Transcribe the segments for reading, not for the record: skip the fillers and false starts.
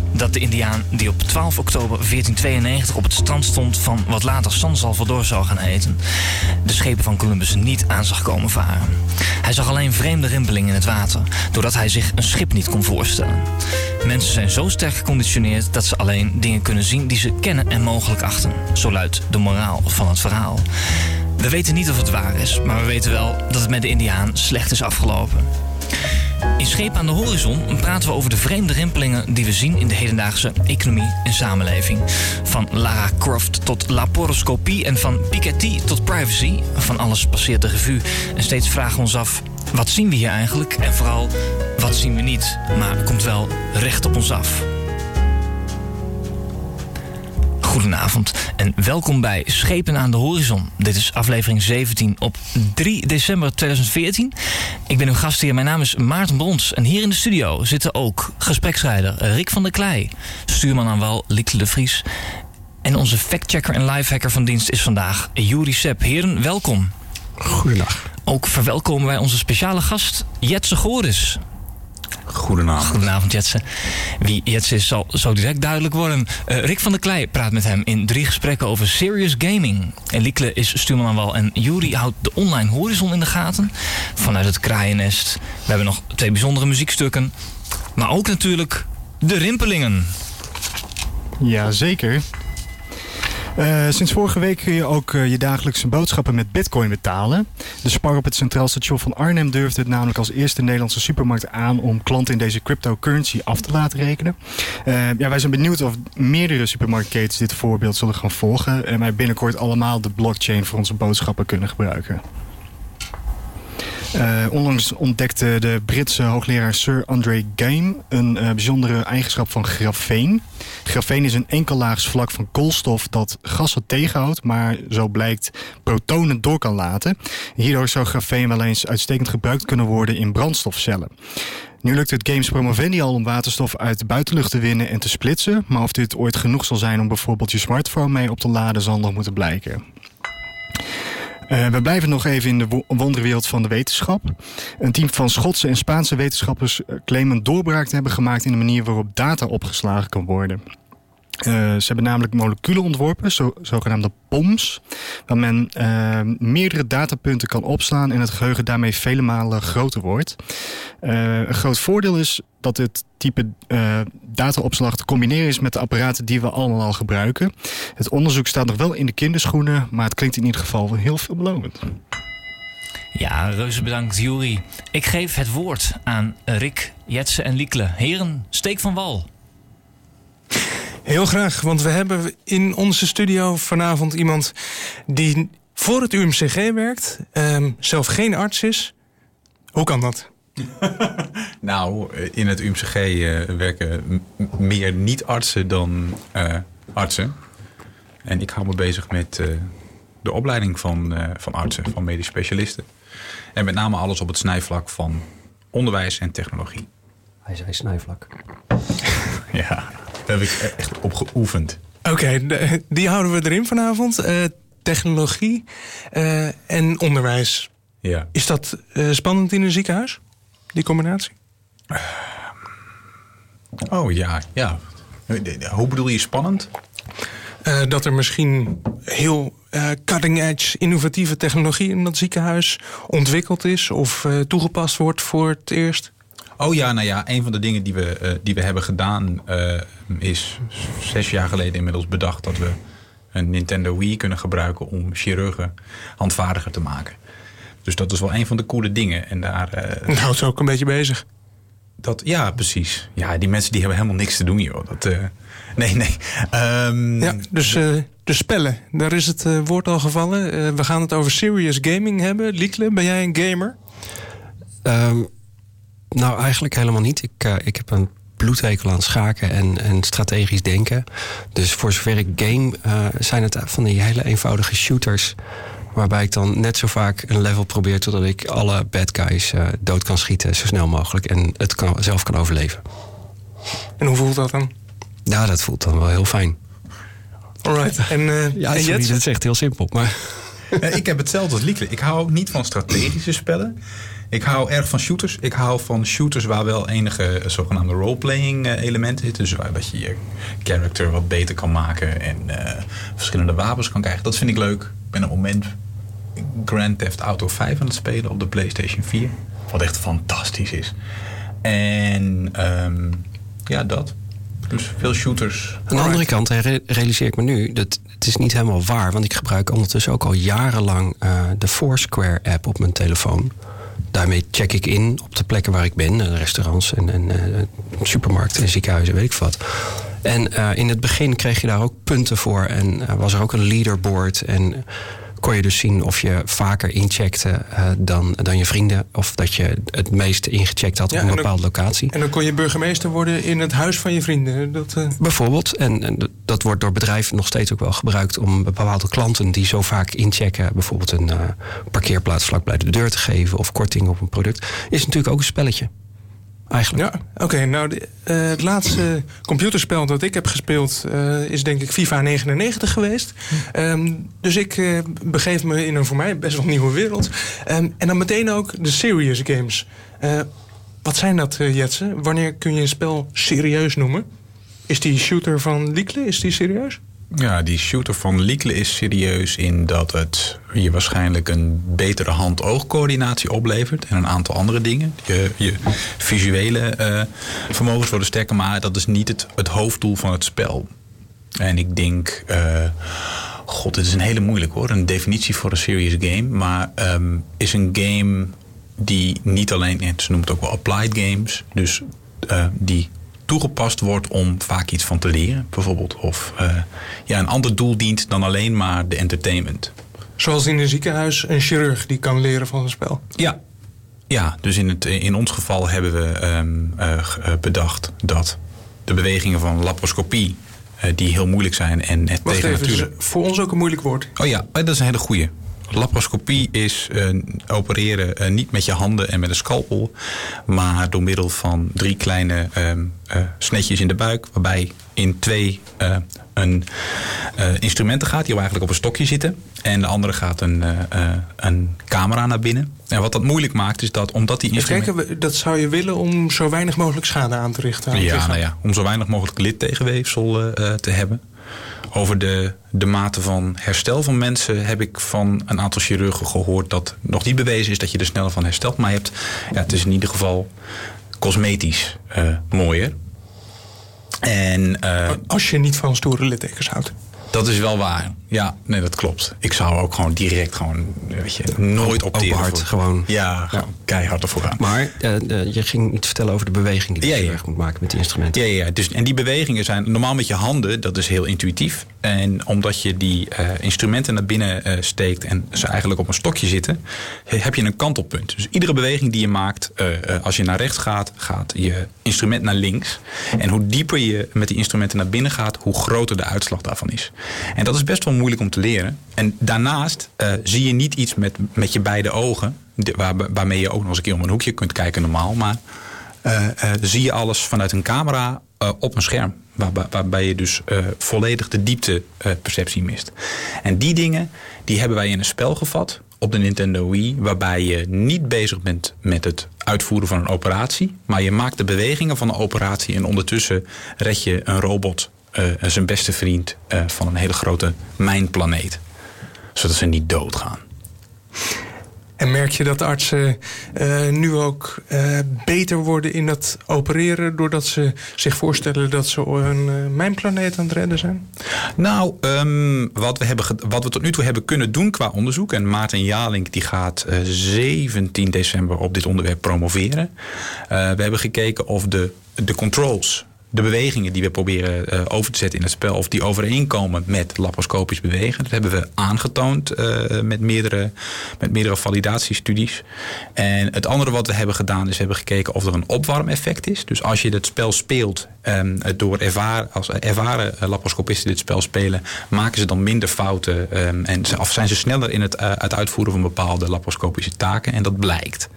bekend dat de Indiaan die op 12 oktober 1492 op het strand stond van wat later San Salvador zou gaan heten, de schepen van Columbus niet aan zag komen varen. Hij zag alleen vreemde rimpelingen in het water, doordat hij zich een schip niet kon voorstellen. Mensen zijn zo sterk geconditioneerd dat ze alleen dingen kunnen zien die ze kennen en mogelijk achten. Zo luidt de moraal van het verhaal. We weten niet of het waar is, maar we weten wel dat het met de Indiaan slecht is afgelopen. In Schepen aan de Horizon praten we over de vreemde rimpelingen die we zien in de hedendaagse economie en samenleving. Van Lara Croft tot laparoscopie en van Piketty tot privacy. Van alles passeert de revue en steeds vragen we ons af, wat zien we hier eigenlijk? En vooral, wat zien we niet? Maar het komt wel recht op ons af. Goedenavond en welkom bij Schepen aan de Horizon. Dit is aflevering 17 op 3 december 2014. Ik ben uw gast hier, mijn naam is Maarten Brons. En hier in de studio zitten ook gespreksleider Rick van der Kleij, stuurman aan wal Lykle de Vries. En onze factchecker en lifehacker van dienst is vandaag Youri Sepp. Heren, welkom. Goedendag. Ook verwelkomen wij onze speciale gast Jetse Goris. Goedenavond. Goedenavond, Jetse. Wie Jetse is, zal zo direct duidelijk worden. Rick van der Kleij praat met hem in 3 gesprekken over serious gaming. En Lykle is stuurman aan wal en Youri houdt de online horizon in de gaten. Vanuit het kraaiennest. We hebben nog 2 bijzondere muziekstukken. Maar ook natuurlijk de rimpelingen. Jazeker. Sinds vorige week kun je ook je dagelijkse boodschappen met bitcoin betalen. De SPAR op het Centraal Station van Arnhem durfde het namelijk als eerste Nederlandse supermarkt aan om klanten in deze cryptocurrency af te laten rekenen. Wij zijn benieuwd of meerdere supermarktketens dit voorbeeld zullen gaan volgen en wij binnenkort allemaal de blockchain voor onze boodschappen kunnen gebruiken. Onlangs ontdekte de Britse hoogleraar Sir Andre Geim een bijzondere eigenschap van grafeen. Grafeen is een enkellaags vlak van koolstof dat gassen tegenhoudt, maar zo blijkt protonen door kan laten. Hierdoor zou grafeen wel eens uitstekend gebruikt kunnen worden in brandstofcellen. Nu lukt het Games Promovendi al om waterstof uit de buitenlucht te winnen en te splitsen, maar of dit ooit genoeg zal zijn om bijvoorbeeld je smartphone mee op te laden zal nog moeten blijken. We blijven nog even in de wonderwereld van de wetenschap. Een team van Schotse en Spaanse wetenschappers claimen een doorbraak te hebben gemaakt in de manier waarop data opgeslagen kan worden. Ze hebben namelijk moleculen ontworpen, zogenaamde POMs, waar men meerdere datapunten kan opslaan en het geheugen daarmee vele malen groter wordt. Een groot voordeel is dat het type dataopslag te combineren is met de apparaten die we allemaal al gebruiken. Het onderzoek staat nog wel in de kinderschoenen, maar het klinkt in ieder geval heel veelbelovend. Ja, reuze bedankt Youri. Ik geef het woord aan Rick, Jetse en Lykle. Heren, steek van wal. Heel graag, want we hebben in onze studio vanavond iemand die voor het UMCG werkt, zelf geen arts is. Hoe kan dat? Nou, in het UMCG werken meer niet-artsen dan artsen. En ik hou me bezig met de opleiding van artsen, van medisch specialisten. En met name alles op het snijvlak van onderwijs en technologie. Hij zei snijvlak. Ja. Daar heb ik echt op geoefend. Oké, die houden we erin vanavond. Technologie en onderwijs. Ja. Is dat spannend in een ziekenhuis? Die combinatie? Ja. Hoe bedoel je spannend? Dat er misschien heel cutting-edge innovatieve technologie in dat ziekenhuis ontwikkeld is of toegepast wordt voor het eerst. Een van de dingen die we hebben gedaan is 6 jaar geleden inmiddels bedacht dat we een Nintendo Wii kunnen gebruiken om chirurgen handvaardiger te maken. Dus dat is wel een van de coole dingen. En daar houdt ze ook een beetje bezig. Ja, precies. Ja, die mensen die hebben helemaal niks te doen, joh. Nee. De spellen, daar is het woord al gevallen. We gaan het over serious gaming hebben. Lykle, ben jij een gamer? Nou, eigenlijk helemaal niet. Ik heb een bloedhekel aan schaken en strategisch denken. Dus voor zover ik game, zijn het van die hele eenvoudige shooters, waarbij ik dan net zo vaak een level probeer totdat ik alle bad guys dood kan schieten zo snel mogelijk en het zelf kan overleven. En hoe voelt dat dan? Ja, dat voelt dan wel heel fijn. Alright. En Jets? Dat is echt heel simpel, maar... Ik heb hetzelfde als Lykle. Ik hou niet van strategische spellen. Ik hou erg van shooters. Ik hou van shooters waar wel enige zogenaamde roleplaying elementen zitten. Dus dat je je character wat beter kan maken en verschillende wapens kan krijgen. Dat vind ik leuk. Ik ben op het moment Grand Theft Auto 5 aan het spelen op de PlayStation 4. Wat echt fantastisch is. En dat. Dus veel shooters. Aan de andere kant realiseer ik me nu dat het is niet helemaal waar. Want ik gebruik ondertussen ook al jarenlang de Foursquare app op mijn telefoon. Daarmee check ik in op de plekken waar ik ben. Restaurants en supermarkten en ziekenhuizen, weet ik wat. En in het begin kreeg je daar ook punten voor. En was er ook een leaderboard. En kon je dus zien of je vaker incheckte dan je vrienden. Of dat je het meest ingecheckt had op een bepaalde locatie. En dan kon je burgemeester worden in het huis van je vrienden. Bijvoorbeeld. En dat wordt door bedrijven nog steeds ook wel gebruikt om bepaalde klanten die zo vaak inchecken, bijvoorbeeld een parkeerplaats vlak bij de deur te geven of korting op een product. Is natuurlijk ook een spelletje. Eigenlijk. Ja, oké. Nou, het laatste computerspel dat ik heb gespeeld is denk ik FIFA 99 geweest. Dus ik begeef me in een voor mij best wel nieuwe wereld. En dan meteen ook de serious games. Wat zijn dat, Jetse? Wanneer kun je een spel serieus noemen? Is die shooter van Lykle, is die serieus? Ja, die shooter van Lykle is serieus in dat het je waarschijnlijk een betere hand-oogcoördinatie oplevert. En een aantal andere dingen. Je visuele vermogens worden sterker, maar dat is niet het hoofddoel van het spel. En ik denk, dit is een hele moeilijk hoor. Een definitie voor een serious game. Maar is een game die niet alleen, ze noemen het ook wel applied games. Dus die toegepast wordt om vaak iets van te leren, bijvoorbeeld. Of een ander doel dient dan alleen maar de entertainment. Zoals in een ziekenhuis een chirurg die kan leren van een spel. Ja, dus in ons geval hebben we bedacht dat de bewegingen van laparoscopie, die heel moeilijk zijn en het tegen natuurlijk. Dus voor ons ook een moeilijk woord. Oh ja, dat is een hele goeie. Laparoscopie is opereren niet met je handen en met een scalpel, maar door middel van 3 kleine snetjes in de buik, waarbij in 2 instrumenten gaat die eigenlijk op een stokje zitten en de andere gaat een camera naar binnen. En wat dat moeilijk maakt is dat omdat die instrumenten... Kijk, dat zou je willen om zo weinig mogelijk schade aan te richten? Om zo weinig mogelijk lidtegenweefsel te hebben. Over de mate van herstel van mensen heb ik van een aantal chirurgen gehoord dat nog niet bewezen is dat je er sneller van herstelt. Maar het is in ieder geval cosmetisch mooier. En, als je niet van stoere littekens houdt. Dat is wel waar. Ja, nee, dat klopt. Ik zou ook gewoon direct nooit opteren. Open hart, gewoon. Ja, gewoon keihard ervoor gaan. Maar je ging iets vertellen over de beweging die je moet maken met die instrumenten. Ja. Dus, en die bewegingen zijn normaal met je handen, dat is heel intuïtief. En omdat je die instrumenten naar binnen steekt en ze eigenlijk op een stokje zitten, heb je een kantelpunt. Dus iedere beweging die je maakt, als je naar rechts gaat, gaat je instrument naar links. En hoe dieper je met die instrumenten naar binnen gaat, hoe groter de uitslag daarvan is. En dat is best wel moeilijk om te leren. En daarnaast zie je niet iets met je beide ogen, waarmee je ook nog eens een keer om een hoekje kunt kijken normaal. Maar zie je alles vanuit een camera op een scherm. Waarbij je dus volledig de diepteperceptie mist. En die dingen die hebben wij in een spel gevat op de Nintendo Wii, waarbij je niet bezig bent met het uitvoeren van een operatie, maar je maakt de bewegingen van de operatie en ondertussen red je een robot, zijn beste vriend van een hele grote mijnplaneet. Zodat ze niet doodgaan. En merk je dat de artsen nu ook beter worden in dat opereren, doordat ze zich voorstellen dat ze een mijnplaneet aan het redden zijn? Nou, wat we tot nu toe hebben kunnen doen qua onderzoek, en Maarten Jalink die gaat 17 december op dit onderwerp promoveren. We hebben gekeken of de controls, de bewegingen die we proberen over te zetten in het spel, of die overeenkomen met laparoscopisch bewegen. Dat hebben we aangetoond met meerdere validatiestudies. En het andere wat we hebben gedaan is, we hebben gekeken of er een opwarmeffect is. Dus als je het spel speelt, als ervaren laparoscopisten dit spel spelen, maken ze dan minder fouten of zijn ze sneller in het uitvoeren van bepaalde laparoscopische taken. En dat blijkt.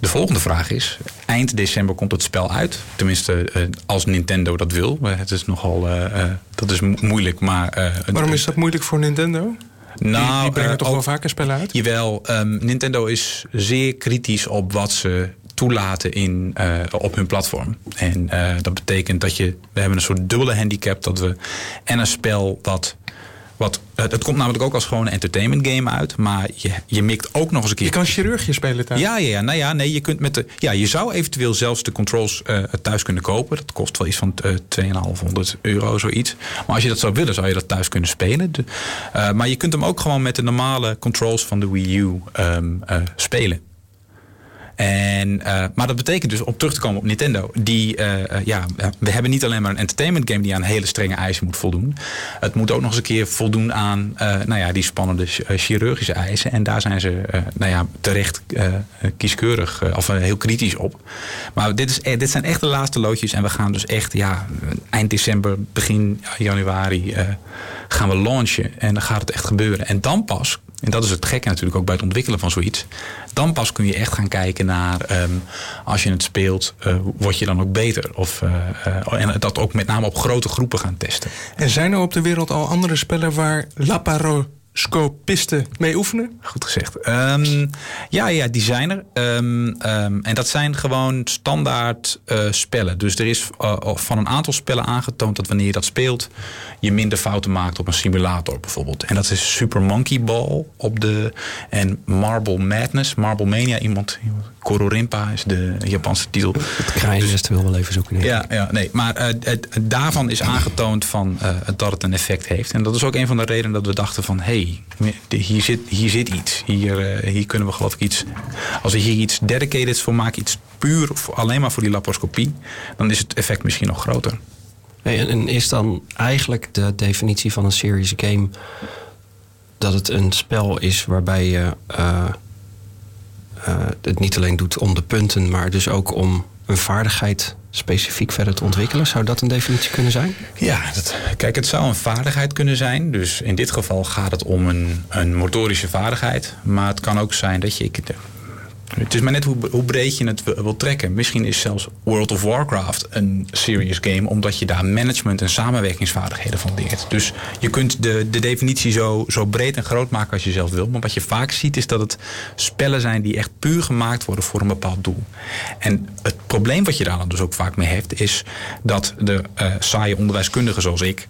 De volgende vraag is, eind december komt het spel uit. Tenminste, als Nintendo dat wil. Het is nogal, dat is moeilijk, maar... Waarom is dat moeilijk voor Nintendo? Nou, die brengen toch wel vaker spellen uit? Jawel, Nintendo is zeer kritisch op wat ze toelaten op hun platform. En dat betekent dat we hebben een soort dubbele handicap, dat we en een spel dat... Het komt namelijk ook als gewoon een entertainment game uit, maar je mikt ook nog eens een keer. Je kan chirurgje spelen thuis. Nee, je kunt je zou eventueel zelfs de controls thuis kunnen kopen. Dat kost wel iets van €250, zoiets. Maar als je dat zou willen, zou je dat thuis kunnen spelen. Maar je kunt hem ook gewoon met de normale controls van de Wii U spelen. Maar dat betekent dus, om terug te komen op Nintendo... we hebben niet alleen maar een entertainment game... die aan hele strenge eisen moet voldoen. Het moet ook nog eens een keer voldoen aan... die spannende chirurgische eisen. En daar zijn ze terecht kieskeurig... of heel kritisch op. Maar dit zijn echt de laatste loodjes. En we gaan dus echt eind december, begin januari... gaan we launchen. En dan gaat het echt gebeuren. En dan pas... En dat is het gekke natuurlijk ook bij het ontwikkelen van zoiets. Dan pas kun je echt gaan kijken naar... als je het speelt, word je dan ook beter. En dat ook met name op grote groepen gaan testen. En zijn er op de wereld al andere spellen waar laparoscopisten mee oefenen? Goed gezegd. Die zijn er. En dat zijn gewoon standaard spellen. Dus er is van een aantal spellen aangetoond dat wanneer je dat speelt... je minder fouten maakt op een simulator bijvoorbeeld. En dat is Super Monkey Ball en Marble Madness. Marble Mania, iemand Kororimpa is de Japanse titel. Het krijgen wil wel even zoeken. Maar daarvan is aangetoond dat het een effect heeft. En dat is ook een van de redenen dat we dachten van... hier zit iets. Hier kunnen we geloof ik iets... Als we hier iets dedicated voor maken, iets puur of alleen maar voor die laparoscopie... dan is het effect misschien nog groter. Hey, en is dan eigenlijk de definitie van een serious game... dat het een spel is waarbij je het niet alleen doet om de punten... maar dus ook om een vaardigheid... specifiek verder te ontwikkelen. Zou dat een definitie kunnen zijn? Ja, het zou een vaardigheid kunnen zijn. Dus in dit geval gaat het om een motorische vaardigheid. Maar het kan ook zijn dat je... Het is maar net hoe breed je het wil trekken. Misschien is zelfs World of Warcraft een serious game... omdat je daar management en samenwerkingsvaardigheden van leert. Dus je kunt de definitie zo breed en groot maken als je zelf wil. Maar wat je vaak ziet is dat het spellen zijn... die echt puur gemaakt worden voor een bepaald doel. En het probleem wat je daar dan dus ook vaak mee hebt... is dat de saaie onderwijskundigen zoals ik...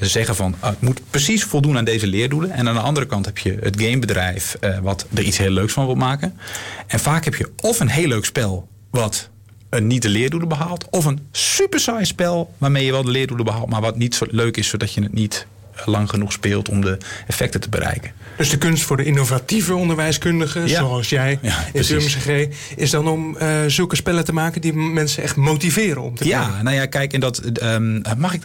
zeggen van het moet precies voldoen aan deze leerdoelen. En aan de andere kant heb je het gamebedrijf... wat er iets heel leuks van wil maken... En vaak heb je of een heel leuk spel wat niet de leerdoelen behaalt... of een super saai spel waarmee je wel de leerdoelen behaalt... maar wat niet zo leuk is, zodat je het niet lang genoeg speelt... om de effecten te bereiken. Dus de kunst voor de innovatieve onderwijskundigen... zoals jij in de UMCG... is dan om zulke spellen te maken... die mensen echt motiveren om te doen. Ja, nou ja, kijk, en dat...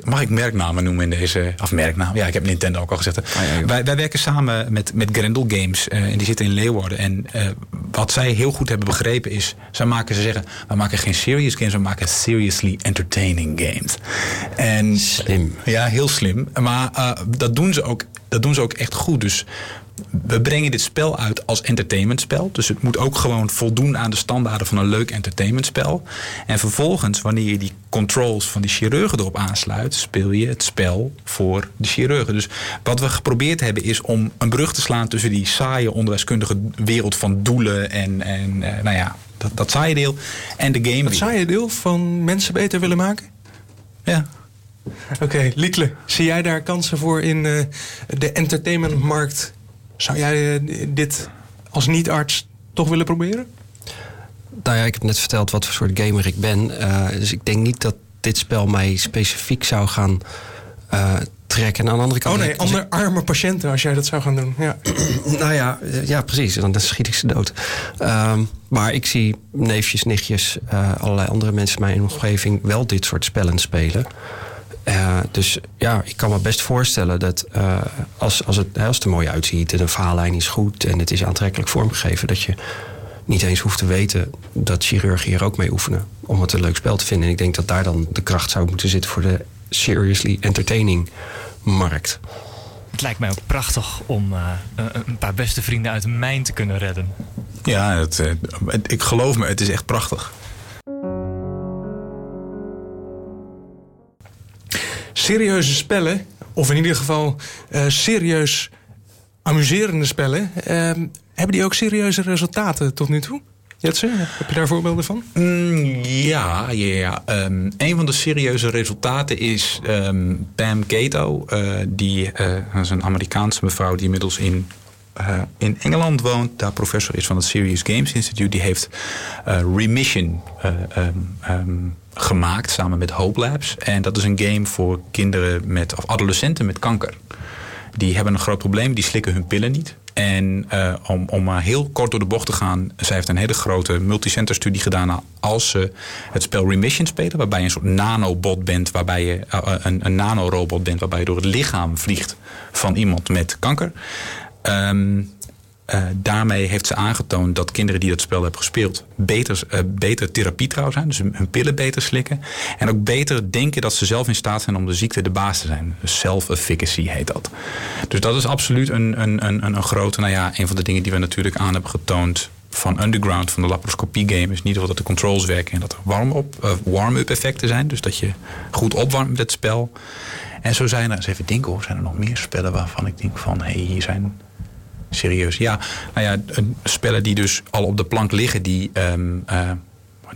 mag ik merknamen noemen in deze... Of merknaam? Ja, ik heb Nintendo ook al gezegd. Wij werken samen met Grendel Games... en die zitten in Leeuwarden. En wat zij heel goed hebben begrepen is... we maken geen serious games... we maken seriously entertaining games. En, slim. Ja, heel slim. Maar dat doen ze ook echt goed. Dus we brengen dit spel uit als entertainmentspel. Dus het moet ook gewoon voldoen aan de standaarden van een leuk entertainmentspel. En vervolgens, wanneer je die controls van die chirurgen erop aansluit... speel je het spel voor de chirurgen. Dus wat we geprobeerd hebben is om een brug te slaan... tussen die saaie onderwijskundige wereld van doelen dat saaie deel en de game. Dat saaie deel van mensen beter willen maken? Ja. Oké, Lykle, zie jij daar kansen voor in de entertainmentmarkt? Zou jij dit als niet-arts toch willen proberen? Nou ja, ik heb net verteld wat voor soort gamer ik ben. Dus ik denk niet dat dit spel mij specifiek zou gaan trekken. En aan de andere kant... arme patiënten als jij dat zou gaan doen. Ja. Nou ja, precies. Dan schiet ik ze dood. Maar ik zie neefjes, nichtjes, allerlei andere mensen in mijn omgeving... wel dit soort spellen spelen. Dus ja, ik kan me best voorstellen dat als het er mooi uitziet... en een verhaallijn is goed en het is aantrekkelijk vormgegeven... dat je niet eens hoeft te weten dat chirurgen hier ook mee oefenen... om het een leuk spel te vinden. En ik denk dat daar dan de kracht zou moeten zitten... voor de seriously entertaining markt. Het lijkt mij ook prachtig om een paar beste vrienden uit een mijn te kunnen redden. Ja, ik geloof me, het is echt prachtig. Serieuze spellen, of in ieder geval serieus amuserende spellen. Hebben die ook serieuze resultaten tot nu toe? Jetse, heb je daar voorbeelden van? Een van de serieuze resultaten is Pam Kato. Dat is een Amerikaanse mevrouw die inmiddels in Engeland woont, daar professor is van het Serious Games Institute. Die heeft Remission gemaakt samen met Hope Labs. En dat is een game voor kinderen of adolescenten met kanker. Die hebben een groot probleem, die slikken hun pillen niet. En om maar heel kort door de bocht te gaan, zij heeft een hele grote multicenter studie gedaan als ze het spel Remission spelen, waarbij je een soort nanobot bent, waarbij je een nanorobot bent, waarbij je door het lichaam vliegt van iemand met kanker. Daarmee heeft ze aangetoond dat kinderen die dat spel hebben gespeeld beter therapie trouw zijn. Dus hun pillen beter slikken. En ook beter denken dat ze zelf in staat zijn om de ziekte de baas te zijn. Dus self-efficacy heet dat. Dus dat is absoluut een grote... een van de dingen die we natuurlijk aan hebben getoond van Underground, van de laparoscopie game, is in ieder geval dat de controls werken en dat er warm-up effecten zijn. Dus dat je goed opwarmt het spel. En zo zijn er, eens even denken hoor, zijn er nog meer spellen waarvan ik denk van, hier zijn... Serieus, ja. Spellen die dus al op de plank liggen, die... er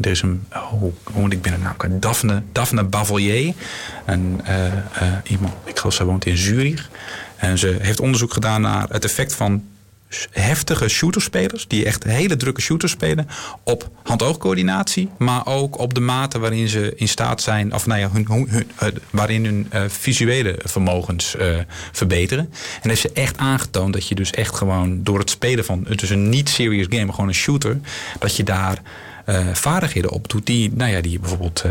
is een... ik ben er nou... Daphne Bavelier. Iemand, ik geloof ze woont in Zurich. En ze heeft onderzoek gedaan naar het effect van heftige shooterspelers, die echt hele drukke shooters spelen, op hand-oogcoördinatie, maar ook op de mate waarin ze in staat zijn, of waarin hun visuele vermogens verbeteren. En heeft ze echt aangetoond dat je dus echt gewoon door het spelen van, het is een niet-serious game, maar gewoon een shooter, dat je daar vaardigheden op doet die bijvoorbeeld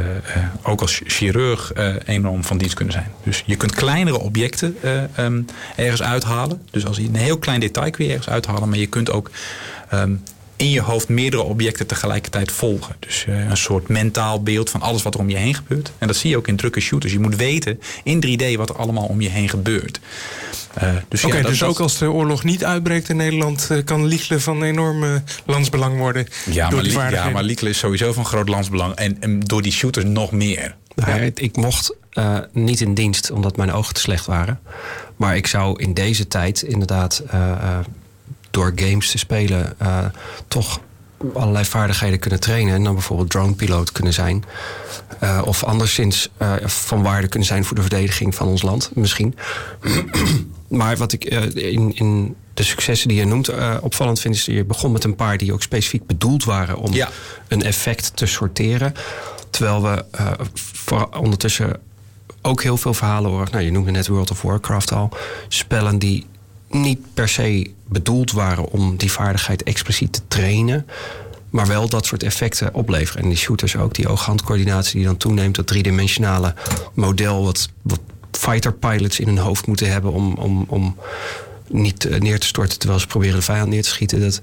ook als chirurg enorm van dienst kunnen zijn. Dus je kunt kleinere objecten ergens uithalen. Dus als je een heel klein detail kun je ergens uithalen, maar je kunt ook in je hoofd meerdere objecten tegelijkertijd volgen. Dus een soort mentaal beeld van alles wat er om je heen gebeurt. En dat zie je ook in drukke shooters. Je moet weten in 3D wat er allemaal om je heen gebeurt. Dus ook als de oorlog niet uitbreekt in Nederland, kan Lykle van enorm landsbelang worden. Maar Lykle is sowieso van groot landsbelang. En door die shooters nog meer. Ik mocht niet in dienst omdat mijn ogen te slecht waren. Maar ik zou in deze tijd inderdaad... door games te spelen toch allerlei vaardigheden kunnen trainen. En dan bijvoorbeeld dronepiloot kunnen zijn. Of anderszins van waarde kunnen zijn voor de verdediging van ons land, misschien. Maar wat ik in de successen die je noemt opvallend vind, is dat je begon met een paar die ook specifiek bedoeld waren om een effect te sorteren. Terwijl we ondertussen ook heel veel verhalen horen. Je noemde net World of Warcraft al. Spellen die niet per se bedoeld waren om die vaardigheid expliciet te trainen, maar wel dat soort effecten opleveren. En die shooters ook, die oog-handcoördinatie die dan toeneemt, dat driedimensionale model wat fighter pilots in hun hoofd moeten hebben om niet neer te storten terwijl ze proberen de vijand neer te schieten. Dat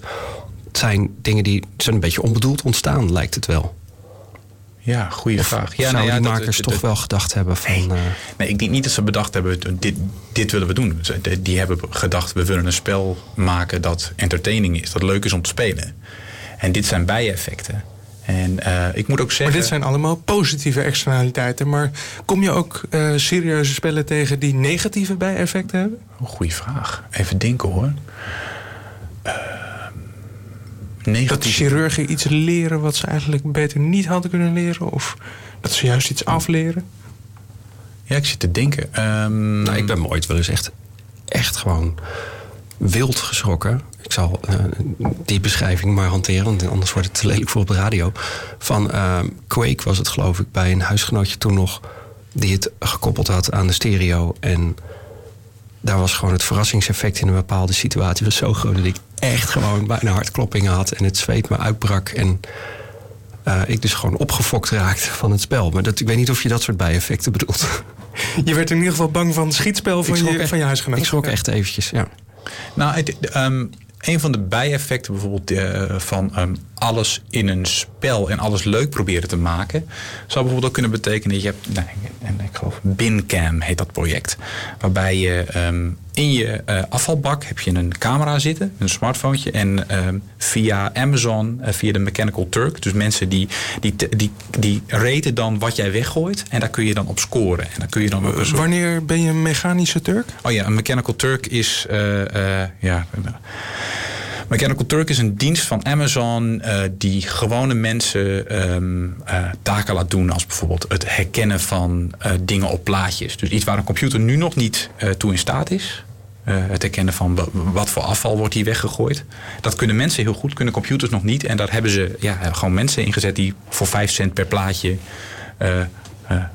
zijn dingen die zijn een beetje onbedoeld ontstaan, lijkt het wel. Ja, goede vraag. Die makers toch wel gedacht hebben van... Nee, ik denk niet dat ze bedacht hebben, dit willen we doen. Die hebben gedacht, we willen een spel maken dat entertaining is. Dat leuk is om te spelen. En dit zijn bijeffecten. En ik moet ook zeggen... Maar dit zijn allemaal positieve externaliteiten. Maar kom je ook serieuze spellen tegen die negatieve bijeffecten hebben? Goeie vraag. Even denken hoor. Dat de chirurgen iets leren wat ze eigenlijk beter niet hadden kunnen leren? Of dat ze juist iets afleren? Ja, ik zit te denken. Ik ben ooit wel eens echt gewoon wild geschrokken. Ik zal die beschrijving maar hanteren, want anders wordt het te lelijk voor op de radio. Van Quake was het geloof ik bij een huisgenootje toen nog, die het gekoppeld had aan de stereo. En daar was gewoon het verrassingseffect in een bepaalde situatie was zo groot dat ik echt gewoon bijna hartkloppingen had en het zweet me uitbrak en ik dus gewoon opgefokt raakte van het spel. Maar ik weet niet of je dat soort bijeffecten bedoelt. Je werd in ieder geval bang van het schietspel van je huisgenoot. Ik schrok echt eventjes, ja. Een van de bijeffecten bijvoorbeeld van alles in een spel en alles leuk proberen te maken, zou bijvoorbeeld ook kunnen betekenen, je hebt, ik geloof Bincam heet dat project, waarbij je in je afvalbak heb je een camera zitten, een smartphone, en via Amazon, via de Mechanical Turk, dus mensen die raten dan wat jij weggooit en daar kun je dan op scoren. En dan kun je dan ook wanneer ben je een mechanische Turk? Oh ja, een Mechanical Turk is Mechanical Turk is een dienst van Amazon die gewone mensen taken laat doen als bijvoorbeeld het herkennen van dingen op plaatjes. Dus iets waar een computer nu nog niet toe in staat is. Het herkennen van wat voor afval wordt hier weggegooid. Dat kunnen mensen heel goed, kunnen computers nog niet. En daar hebben ze gewoon mensen ingezet die voor 5 cent per plaatje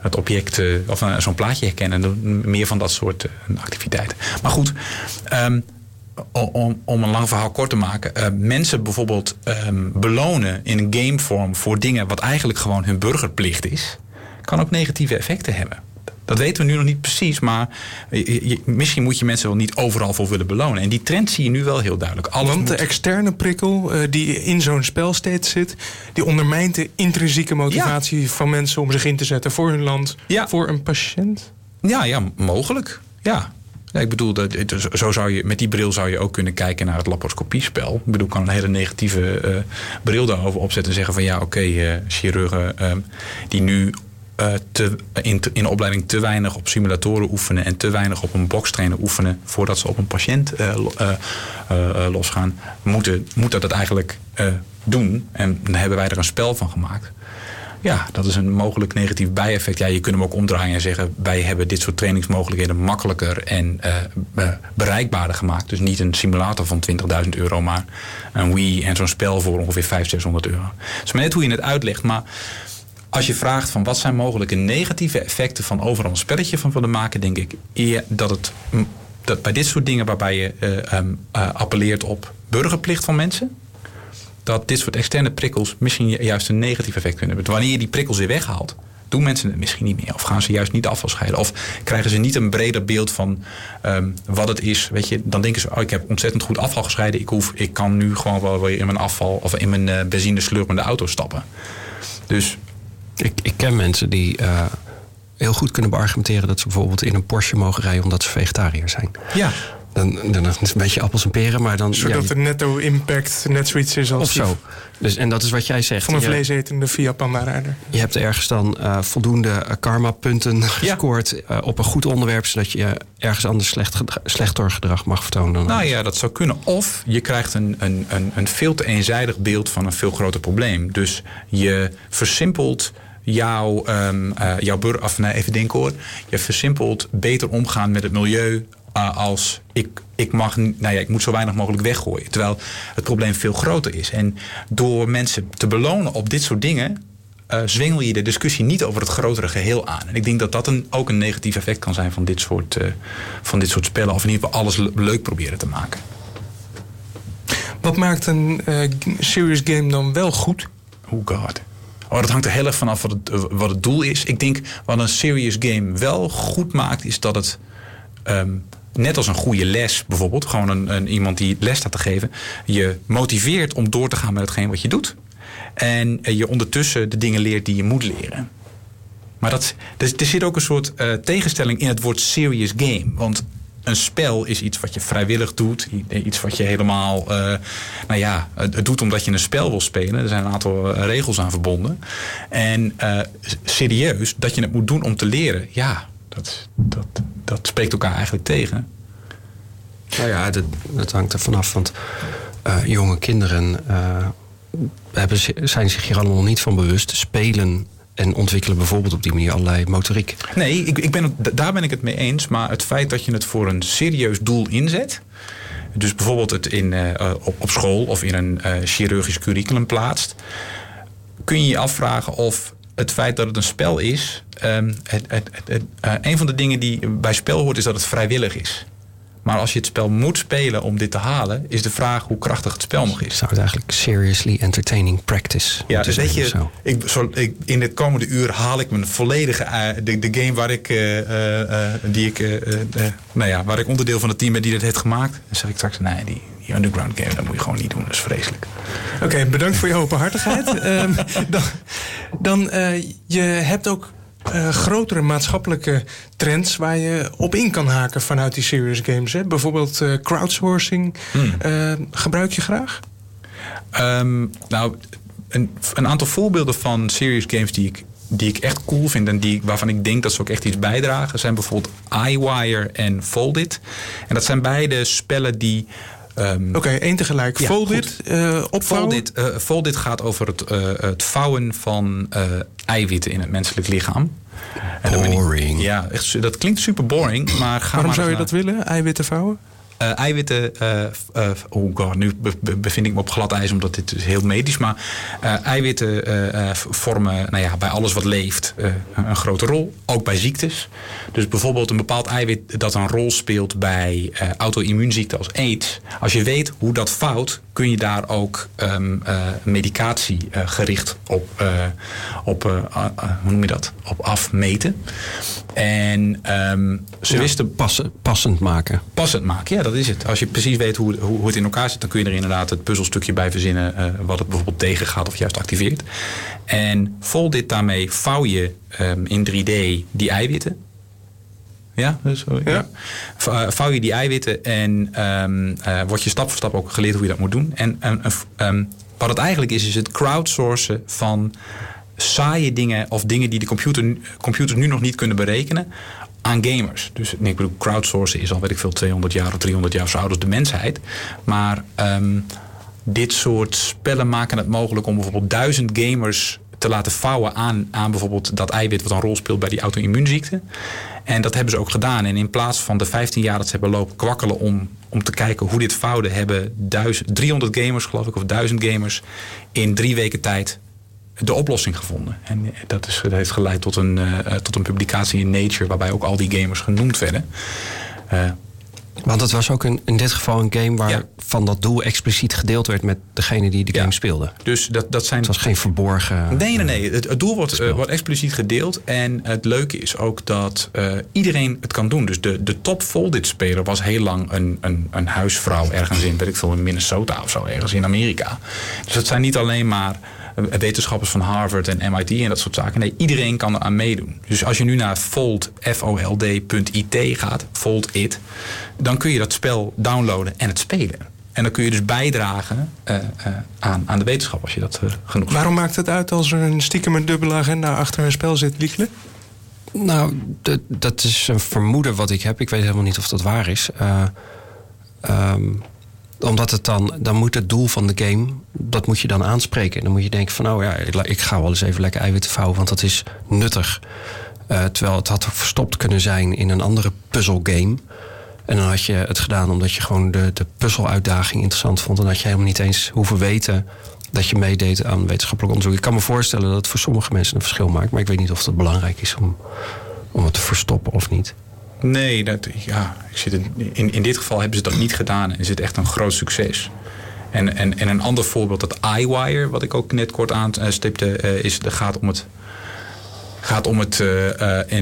het object of zo'n plaatje herkennen. En meer van dat soort activiteiten. Maar goed. Om een lang verhaal kort te maken. Mensen bijvoorbeeld belonen in een gamevorm voor dingen wat eigenlijk gewoon hun burgerplicht is, kan ook negatieve effecten hebben. Dat weten we nu nog niet precies, maar misschien moet je mensen wel niet overal voor willen belonen. En die trend zie je nu wel heel duidelijk. Want de externe prikkel die in zo'n spel steeds zit, die ondermijnt de intrinsieke motivatie van mensen om zich in te zetten voor hun land, voor een patiënt. Ja, mogelijk. Ja. Ja, ik bedoel, zo zou je, met die bril zou je ook kunnen kijken naar het laparoscopiespel. Ik bedoel, ik kan een hele negatieve bril daarover opzetten en zeggen van chirurgen die nu in de opleiding te weinig op simulatoren oefenen en te weinig op een bokstrainer oefenen voordat ze op een patiënt losgaan, moeten dat eigenlijk doen. En dan hebben wij er een spel van gemaakt. Ja, dat is een mogelijk negatief bijeffect. Ja, je kunt hem ook omdraaien en zeggen, wij hebben dit soort trainingsmogelijkheden makkelijker en bereikbaarder gemaakt. Dus niet een simulator van €20.000, maar een Wii en zo'n spel voor ongeveer €500-600. Dat is maar net hoe je het uitlegt. Maar als je vraagt van wat zijn mogelijke negatieve effecten van overal een spelletje van willen maken, denk ik dat bij dit soort dingen waarbij je appelleert op burgerplicht van mensen, dat dit soort externe prikkels misschien juist een negatief effect kunnen hebben. Wanneer je die prikkels weer weghaalt, doen mensen het misschien niet meer. Of gaan ze juist niet afval scheiden. Of krijgen ze niet een breder beeld van wat het is. Weet je, dan denken ze, ik heb ontzettend goed afval gescheiden. Ik kan nu gewoon wel weer in mijn afval of in mijn benzine slurpende auto stappen. Dus ik ken mensen die heel goed kunnen beargumenteren dat ze bijvoorbeeld in een Porsche mogen rijden omdat ze vegetariër zijn. Ja. Dan is het een beetje appels en peren, maar dan... Zodat de netto-impact net zoiets is als... Of zo. Dus, en dat is wat jij zegt. Van een vleesetende Fiat Panda-rijder. Je hebt ergens dan voldoende karma-punten gescoord op een goed onderwerp, zodat je ergens anders slechter gedrag mag vertonen. Dan dat zou kunnen. Of je krijgt een veel te eenzijdig beeld van een veel groter probleem. Dus je versimpelt je versimpelt beter omgaan met het milieu als ik moet zo weinig mogelijk weggooien. Terwijl het probleem veel groter is. En door mensen te belonen op dit soort dingen, zwengel je de discussie niet over het grotere geheel aan. En ik denk dat ook een negatief effect kan zijn van dit soort spellen. Of in ieder geval alles leuk proberen te maken. Wat maakt een serious game dan wel goed? Oh god. Dat hangt er heel erg vanaf wat het doel is. Ik denk wat een serious game wel goed maakt, is dat het net als een goede les bijvoorbeeld, gewoon iemand die les staat te geven, je motiveert om door te gaan met hetgeen wat je doet. En je ondertussen de dingen leert die je moet leren. Maar er zit ook een soort tegenstelling in het woord serious game. Want een spel is iets wat je vrijwillig doet. Iets wat je helemaal het doet omdat je een spel wil spelen. Er zijn een aantal regels aan verbonden. En serieus, dat je het moet doen om te leren. Ja, dat spreekt elkaar eigenlijk tegen. Nou ja, dat hangt er vanaf. Want jonge kinderen zijn zich hier allemaal niet van bewust. Spelen en ontwikkelen bijvoorbeeld op die manier allerlei motoriek. Nee, daar ben ik het mee eens. Maar het feit dat je het voor een serieus doel inzet, dus bijvoorbeeld het op school of in een chirurgisch curriculum plaatst, kun je je afvragen of het feit dat het een spel is. Een van de dingen die bij spel hoort is dat het vrijwillig is. Maar als je het spel moet spelen om dit te halen, is de vraag hoe krachtig het spel nog is. Zou het eigenlijk seriously entertaining practice? Ja, dus weet je, in de komende uur haal ik mijn volledige de game waar ik onderdeel van het team ben die dat heeft gemaakt. Dan zeg ik straks, nee, die Underground game, dat moet je gewoon niet doen. Dat is vreselijk. Oké, bedankt voor je openhartigheid. Je hebt ook grotere maatschappelijke trends waar je op in kan haken vanuit die serious games. Hè? Bijvoorbeeld crowdsourcing. Gebruik je graag? Een aantal voorbeelden van serious games die ik echt cool vind en waarvan ik denk dat ze ook echt iets bijdragen, zijn bijvoorbeeld EyeWire en Foldit. En dat zijn beide spellen die... Oké, één tegelijk. Ja, Foldit, opvouwen? Foldit gaat over het vouwen van eiwitten in het menselijk lichaam. Boring. Ja, echt, dat klinkt super boring. Maar waarom zou je dat willen, eiwitten vouwen? Bevind ik me op glad ijs omdat dit is heel medisch. Maar eiwitten vormen bij alles wat leeft een grote rol. Ook bij ziektes. Dus bijvoorbeeld een bepaald eiwit dat een rol speelt bij auto-immuunziekten als AIDS. Als je weet hoe dat fout, kun je daar ook medicatie gericht op afmeten. En wisten... Passend maken. Passend maken, ja, dat is het. Als je precies weet hoe het in elkaar zit, dan kun je er inderdaad het puzzelstukje bij verzinnen wat het bijvoorbeeld tegengaat of juist activeert. En Foldit daarmee vouw je in 3D die eiwitten. Ja, sorry. Ja. Vouw je die eiwitten en word je stap voor stap ook geleerd hoe je dat moet doen. En wat het eigenlijk is het crowdsourcen van saaie dingen of dingen die de computers nu nog niet kunnen berekenen aan gamers. Dus ik bedoel, crowdsourcen is al 200 jaar of 300 jaar zo oud als de mensheid. Maar dit soort spellen maken het mogelijk om bijvoorbeeld 1000 gamers te laten vouwen aan bijvoorbeeld dat eiwit wat een rol speelt bij die auto-immuunziekte. En dat hebben ze ook gedaan. En in plaats van de 15 jaar dat ze hebben lopen kwakkelen om te kijken hoe dit vouwden, hebben 300 gamers, geloof ik, of 1000 gamers in 3 weken tijd de oplossing gevonden. En dat heeft geleid tot een publicatie in Nature waarbij ook al die gamers genoemd werden. Want het was ook in dit geval een game waarvan dat doel expliciet gedeeld werd met degene die de game speelde. Dus dat zijn... Het was geen verborgen... Nee. Het doel wordt expliciet gedeeld. En het leuke is ook dat iedereen het kan doen. Dus de top Foldit-speler was heel lang een huisvrouw ergens in, in Minnesota of zo, ergens in Amerika. Dus dat zijn niet alleen maar wetenschappers van Harvard en MIT en dat soort zaken. Nee, iedereen kan eraan meedoen. Dus als je nu naar foldit.it gaat, Foldit, dan kun je dat spel downloaden en het spelen. En dan kun je dus bijdragen aan de wetenschap als je dat genoeg vindt. Waarom maakt het uit als er een stiekem een dubbele agenda achter een spel zit, Lykle? Nou, dat is een vermoeden wat ik heb. Ik weet helemaal niet of dat waar is. Omdat het dan moet het doel van de game, dat moet je dan aanspreken. Dan moet je denken van, ik ga wel eens even lekker eiwitten vouwen, want dat is nuttig. Terwijl het had verstopt kunnen zijn in een andere puzzelgame. En dan had je het gedaan omdat je gewoon de puzzeluitdaging interessant vond. Dan had je helemaal niet eens hoeven weten dat je meedeed aan wetenschappelijk onderzoek. Ik kan me voorstellen dat het voor sommige mensen een verschil maakt. Maar ik weet niet of het belangrijk is om het te verstoppen of niet. Nee, in dit geval hebben ze dat niet gedaan. En is het echt een groot succes. En een ander voorbeeld, dat EyeWire, wat ik ook net kort aanstipte, gaat om het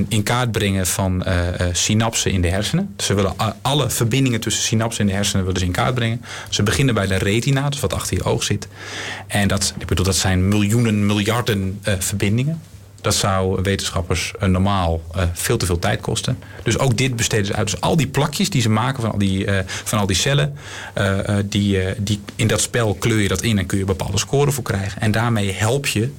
in kaart brengen van synapsen in de hersenen. Ze willen alle verbindingen tussen synapsen in de hersenen willen ze in kaart brengen. Ze beginnen bij de retina, dus wat achter je oog zit. En dat zijn miljoenen, miljarden verbindingen. Dat zou wetenschappers normaal veel te veel tijd kosten. Dus ook dit besteden ze uit. Dus al die plakjes die ze maken van al die cellen, die in dat spel kleur je dat in en kun je bepaalde score voor krijgen. En daarmee help je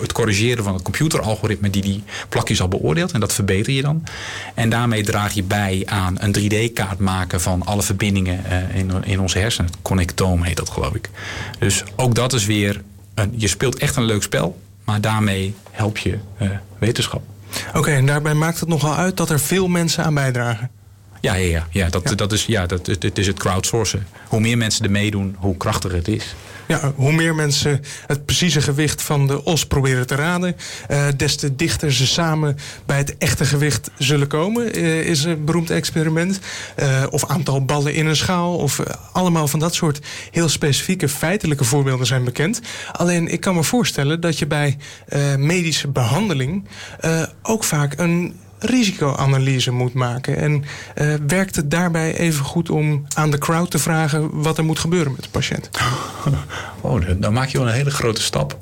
het corrigeren van het computeralgoritme die plakjes al beoordeelt. En dat verbeter je dan. En daarmee draag je bij aan een 3D-kaart maken van alle verbindingen in onze hersenen. Het connectoom heet dat, geloof ik. Dus ook dat is weer... Je speelt echt een leuk spel. Maar daarmee help je wetenschap. Oké, en daarbij maakt het nogal uit dat er veel mensen aan bijdragen. Dat is het crowdsourcen. Hoe meer mensen er meedoen, hoe krachtiger het is. Ja, hoe meer mensen het precieze gewicht van de os proberen te raden, des te dichter ze samen bij het echte gewicht zullen komen. Is een beroemd experiment. Of aantal ballen in een schaal. Of allemaal van dat soort heel specifieke feitelijke voorbeelden zijn bekend. Alleen ik kan me voorstellen dat je bij medische behandeling ook vaak een risicoanalyse moet maken. En werkt het daarbij even goed om aan de crowd te vragen wat er moet gebeuren met de patiënt? Oh, dan maak je wel een hele grote stap.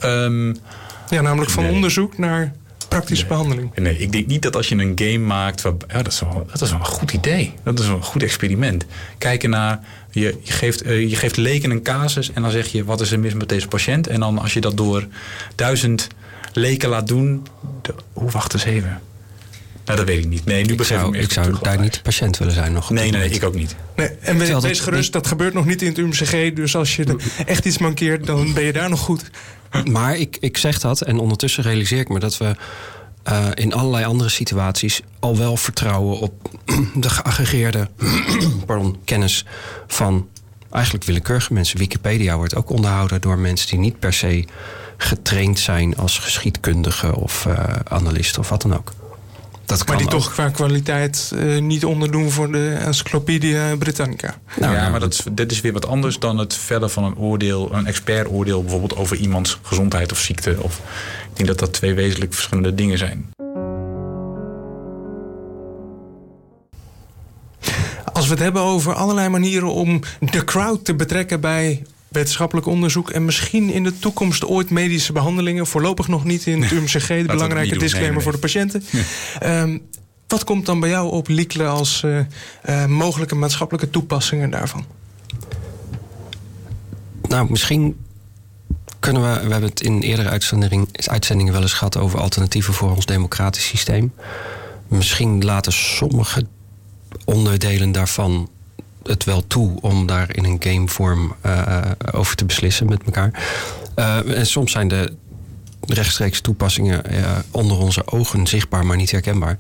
Namelijk van onderzoek naar praktische behandeling. Nee, ik denk niet dat als je een game maakt, dat is wel een goed idee. Dat is wel een goed experiment. Kijken naar, je geeft leken een casus en dan zeg je, wat is er mis met deze patiënt? En dan als je dat door 1000 leken laat doen, wacht eens even. Nou, dat weet ik niet. Nee, nu begrijp ik me echt. Ik zou daar niet de patiënt willen zijn nog. Nee, ik ook niet. Nee, en wees gerust, dat gebeurt nog niet in het UMCG. Dus als je echt iets mankeert, dan ben je daar nog goed. Maar ik zeg dat en ondertussen realiseer ik me dat we in allerlei andere situaties al wel vertrouwen op de geaggregeerde kennis van eigenlijk willekeurige mensen. Wikipedia wordt ook onderhouden door mensen die niet per se getraind zijn als geschiedkundige of analist of wat dan ook. Dat maar die ook toch qua kwaliteit niet onderdoen voor de Encyclopedia Britannica. Maar dit is weer wat anders dan het vellen van een oordeel, een expertoordeel bijvoorbeeld over iemands gezondheid of ziekte. Of, ik denk dat dat twee wezenlijk verschillende dingen zijn. Als we het hebben over allerlei manieren om de crowd te betrekken bij wetenschappelijk onderzoek en misschien in de toekomst ooit medische behandelingen, voorlopig nog niet in het UMCG, de belangrijke disclaimer voor de patiënten. Nee. Wat komt dan bij jou op, Lykle, als mogelijke maatschappelijke toepassingen daarvan? Nou, misschien kunnen we hebben het in eerdere uitzendingen wel eens gehad over alternatieven voor ons democratisch systeem. Misschien laten sommige onderdelen daarvan het wel toe om daar in een gamevorm over te beslissen met elkaar. En soms zijn de rechtstreeks toepassingen onder onze ogen zichtbaar, maar niet herkenbaar.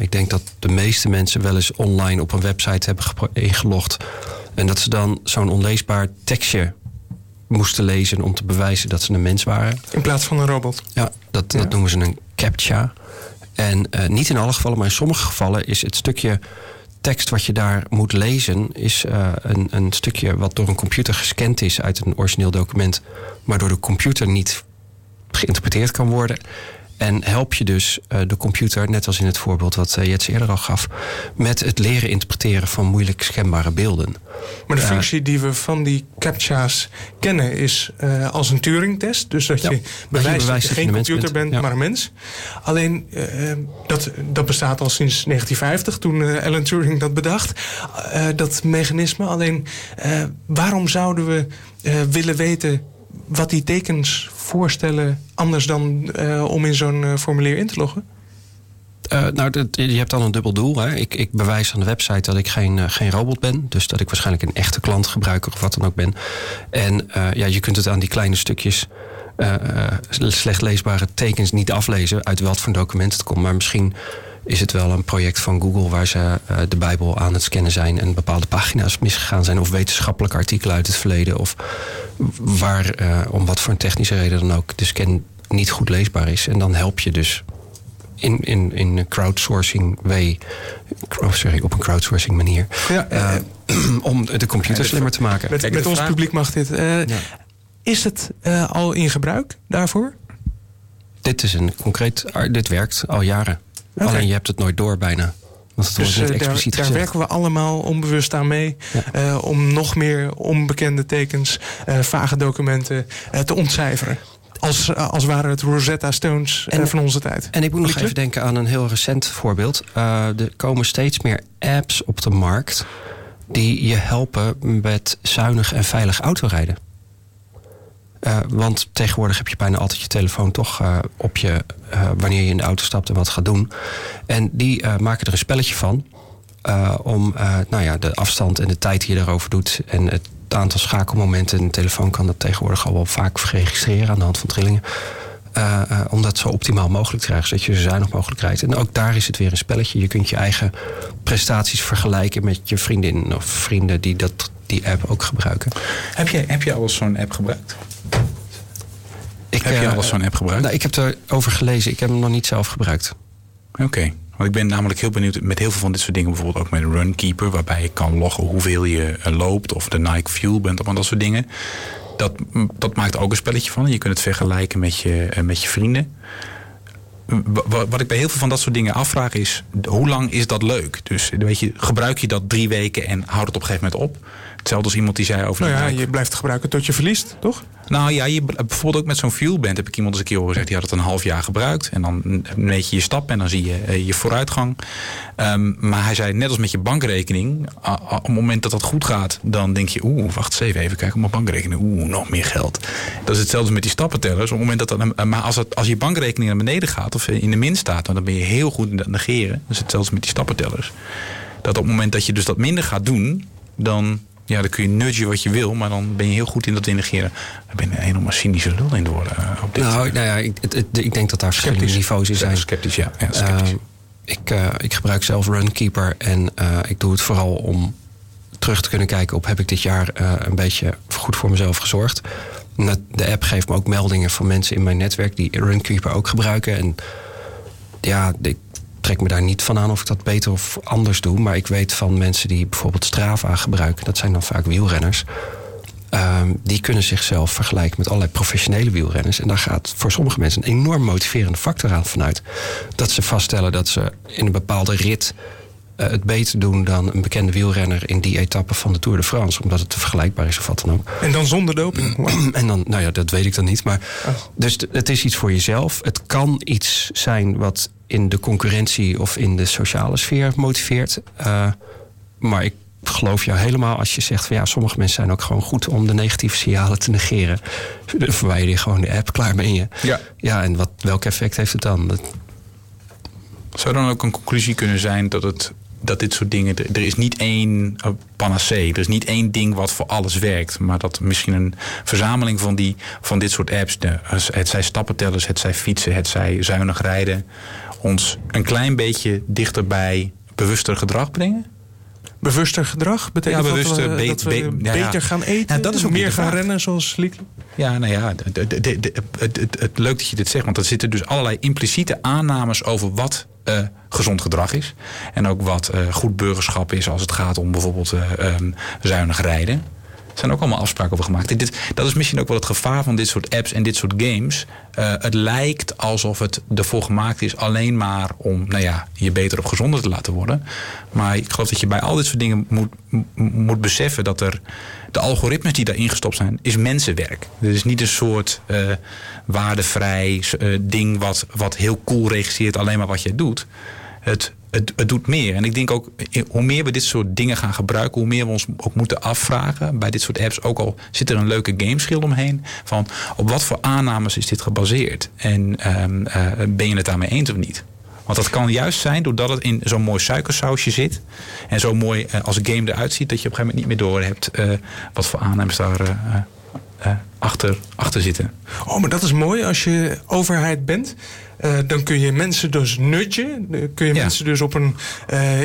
Ik denk dat de meeste mensen wel eens online op een website hebben ingelogd en dat ze dan zo'n onleesbaar tekstje moesten lezen om te bewijzen dat ze een mens waren. In plaats van een robot. Ja, dat noemen ze een captcha. En niet in alle gevallen, maar in sommige gevallen is het stukje tekst wat je daar moet lezen is een stukje wat door een computer gescand is uit een origineel document, maar door de computer niet geïnterpreteerd kan worden. En help je dus de computer, net als in het voorbeeld wat Jetse eerder al gaf, met het leren interpreteren van moeilijk scanbare beelden. Maar de functie die we van die captcha's kennen is als een Turing-test. Dus dat je bewijst dat je geen computer bent, maar een mens. Alleen, dat bestaat al sinds 1950, toen Alan Turing dat bedacht. Dat mechanisme. Alleen, waarom zouden we willen weten wat die tekens voorstellen anders dan om in zo'n formulier in te loggen? Je hebt dan een dubbel doel. Hè. Ik bewijs aan de website dat ik geen robot ben. Dus dat ik waarschijnlijk een echte klantgebruiker of wat dan ook ben. En je kunt het aan die kleine stukjes slecht leesbare tekens niet aflezen uit wat voor document het komt. Maar misschien is het wel een project van Google waar ze de Bijbel aan het scannen zijn en bepaalde pagina's misgegaan zijn of wetenschappelijke artikelen uit het verleden of waar om wat voor een technische reden dan ook de scan niet goed leesbaar is. En dan help je dus in crowdsourcing op een crowdsourcing manier om de computer slimmer te maken. Met ons publiek mag dit. Is het al in gebruik daarvoor? Dit is dit werkt al jaren. Okay. Alleen je hebt het nooit door bijna. Want het wordt niet expliciet gezegd. Daar werken we allemaal onbewust aan mee. Ja. Om nog meer onbekende tekens, vage documenten te ontcijferen. Als waren het Rosetta Stones van onze tijd. En ik moet nog even denken aan een heel recent voorbeeld. Er komen steeds meer apps op de markt die je helpen met zuinig en veilig autorijden. Want tegenwoordig heb je bijna altijd je telefoon toch op je wanneer je in de auto stapt en wat gaat doen. En die maken er een spelletje van om de afstand en de tijd die je daarover doet en het aantal schakelmomenten. Een telefoon kan dat tegenwoordig al wel vaak registreren aan de hand van trillingen. om dat zo optimaal mogelijk te krijgen, zodat je zo zuinig mogelijk krijgt. En ook daar is het weer een spelletje. Je kunt je eigen prestaties vergelijken met je vriendin of vrienden die die app ook gebruiken. Heb je al eens zo'n app gebruikt? Heb je al eens zo'n app gebruikt? Nou, ik heb erover gelezen. Ik heb hem nog niet zelf gebruikt. Oké. Want ik ben namelijk heel benieuwd met heel veel van dit soort dingen. Bijvoorbeeld ook met Runkeeper, waarbij je kan loggen hoeveel je loopt. Of de Nike Fuel bent, of dat soort dingen. Dat maakt ook een spelletje van. Je kunt het vergelijken met je vrienden. Wat ik bij heel veel van dat soort dingen afvraag is, hoe lang is dat leuk? Dus weet je, gebruik je dat 3 weken en houdt het op een gegeven moment op? Hetzelfde als iemand die zei over... je blijft gebruiken tot je verliest, toch? Nou ja, bijvoorbeeld ook met zo'n fuelband heb ik iemand eens een keer horen gezegd, die had het een half jaar gebruikt. En dan meet je je stap en dan zie je je vooruitgang. Maar hij zei, net als met je bankrekening, op het moment dat dat goed gaat, dan denk je, wacht eens even kijken op mijn bankrekening. Nog meer geld. Dat is hetzelfde met die stappentellers. Op het moment als je bankrekening naar beneden gaat of in de min staat, dan ben je heel goed in dat negeren. Dat is hetzelfde met die stappentellers. Dat op het moment dat je dus dat minder gaat doen, dan... Ja, dan kun je nudgen wat je wil, maar dan ben je heel goed in dat negeren. Daar ben je een helemaal cynische lul in te worden. Ik denk dat daar verschillende niveaus in zijn. Sceptisch. Ik gebruik zelf Runkeeper en ik doe het vooral om terug te kunnen kijken op heb ik dit jaar een beetje goed voor mezelf gezorgd. De app geeft me ook meldingen van mensen in mijn netwerk die Runkeeper ook gebruiken. En ja, ik trek me daar niet van aan of ik dat beter of anders doe. Maar ik weet van mensen die bijvoorbeeld Strava gebruiken, dat zijn dan vaak wielrenners. Die kunnen zichzelf vergelijken met allerlei professionele wielrenners. En daar gaat voor sommige mensen een enorm motiverende factor aan vanuit. Dat ze vaststellen dat ze in een bepaalde rit het beter doen dan een bekende wielrenner in die etappe van de Tour de France, omdat het vergelijkbaar is of wat dan ook. En dan zonder doping? En dan, nou ja, dat weet ik dan niet. Maar dus het is iets voor jezelf. Het kan iets zijn wat in de concurrentie of in de sociale sfeer motiveert. Maar ik geloof jou helemaal als je zegt van ja, sommige mensen zijn ook gewoon goed om de negatieve signalen te negeren. Dan verwijder je gewoon de app, klaar ben je. Ja, en welk effect heeft het dan? Zou dan ook een conclusie kunnen zijn dat dit soort dingen... Er is niet één panacee, er is niet één ding wat voor alles werkt, maar dat misschien een verzameling van dit soort apps, het zij stappentellers, het zij fietsen, het zij zuinig rijden, ons een klein beetje dichter bij bewuster gedrag brengen? Bewuster gedrag betekent dat we beter gaan eten, dat is ook meer gaan rennen zoals Lykle. Ja, nou ja, het leuk dat je dit zegt, want er zitten dus allerlei impliciete aannames over wat gezond gedrag is. En ook wat goed burgerschap is als het gaat om bijvoorbeeld zuinig rijden. Er zijn ook allemaal afspraken over gemaakt. Dat is misschien ook wel het gevaar van dit soort apps en dit soort games. Het lijkt alsof het ervoor gemaakt is alleen maar om je beter of gezonder te laten worden. Maar ik geloof dat je bij al dit soort dingen moet beseffen dat er de algoritmes die daarin gestopt zijn, is mensenwerk. Het is niet een soort waardevrij ding wat heel cool regisseert alleen maar wat jij doet. Het doet meer. En ik denk ook, hoe meer we dit soort dingen gaan gebruiken, hoe meer we ons ook moeten afvragen bij dit soort apps. Ook al zit er een leuke gameschild omheen. Van op wat voor aannames is dit gebaseerd? En ben je het daarmee eens of niet? Want dat kan juist zijn doordat het in zo'n mooi suikersausje zit. En zo mooi als een game eruit ziet, dat je op een gegeven moment niet meer doorhebt wat voor aannames daar achter zitten. Oh, maar dat is mooi als je overheid bent. Dan kun je mensen dus nudgen. Mensen dus op een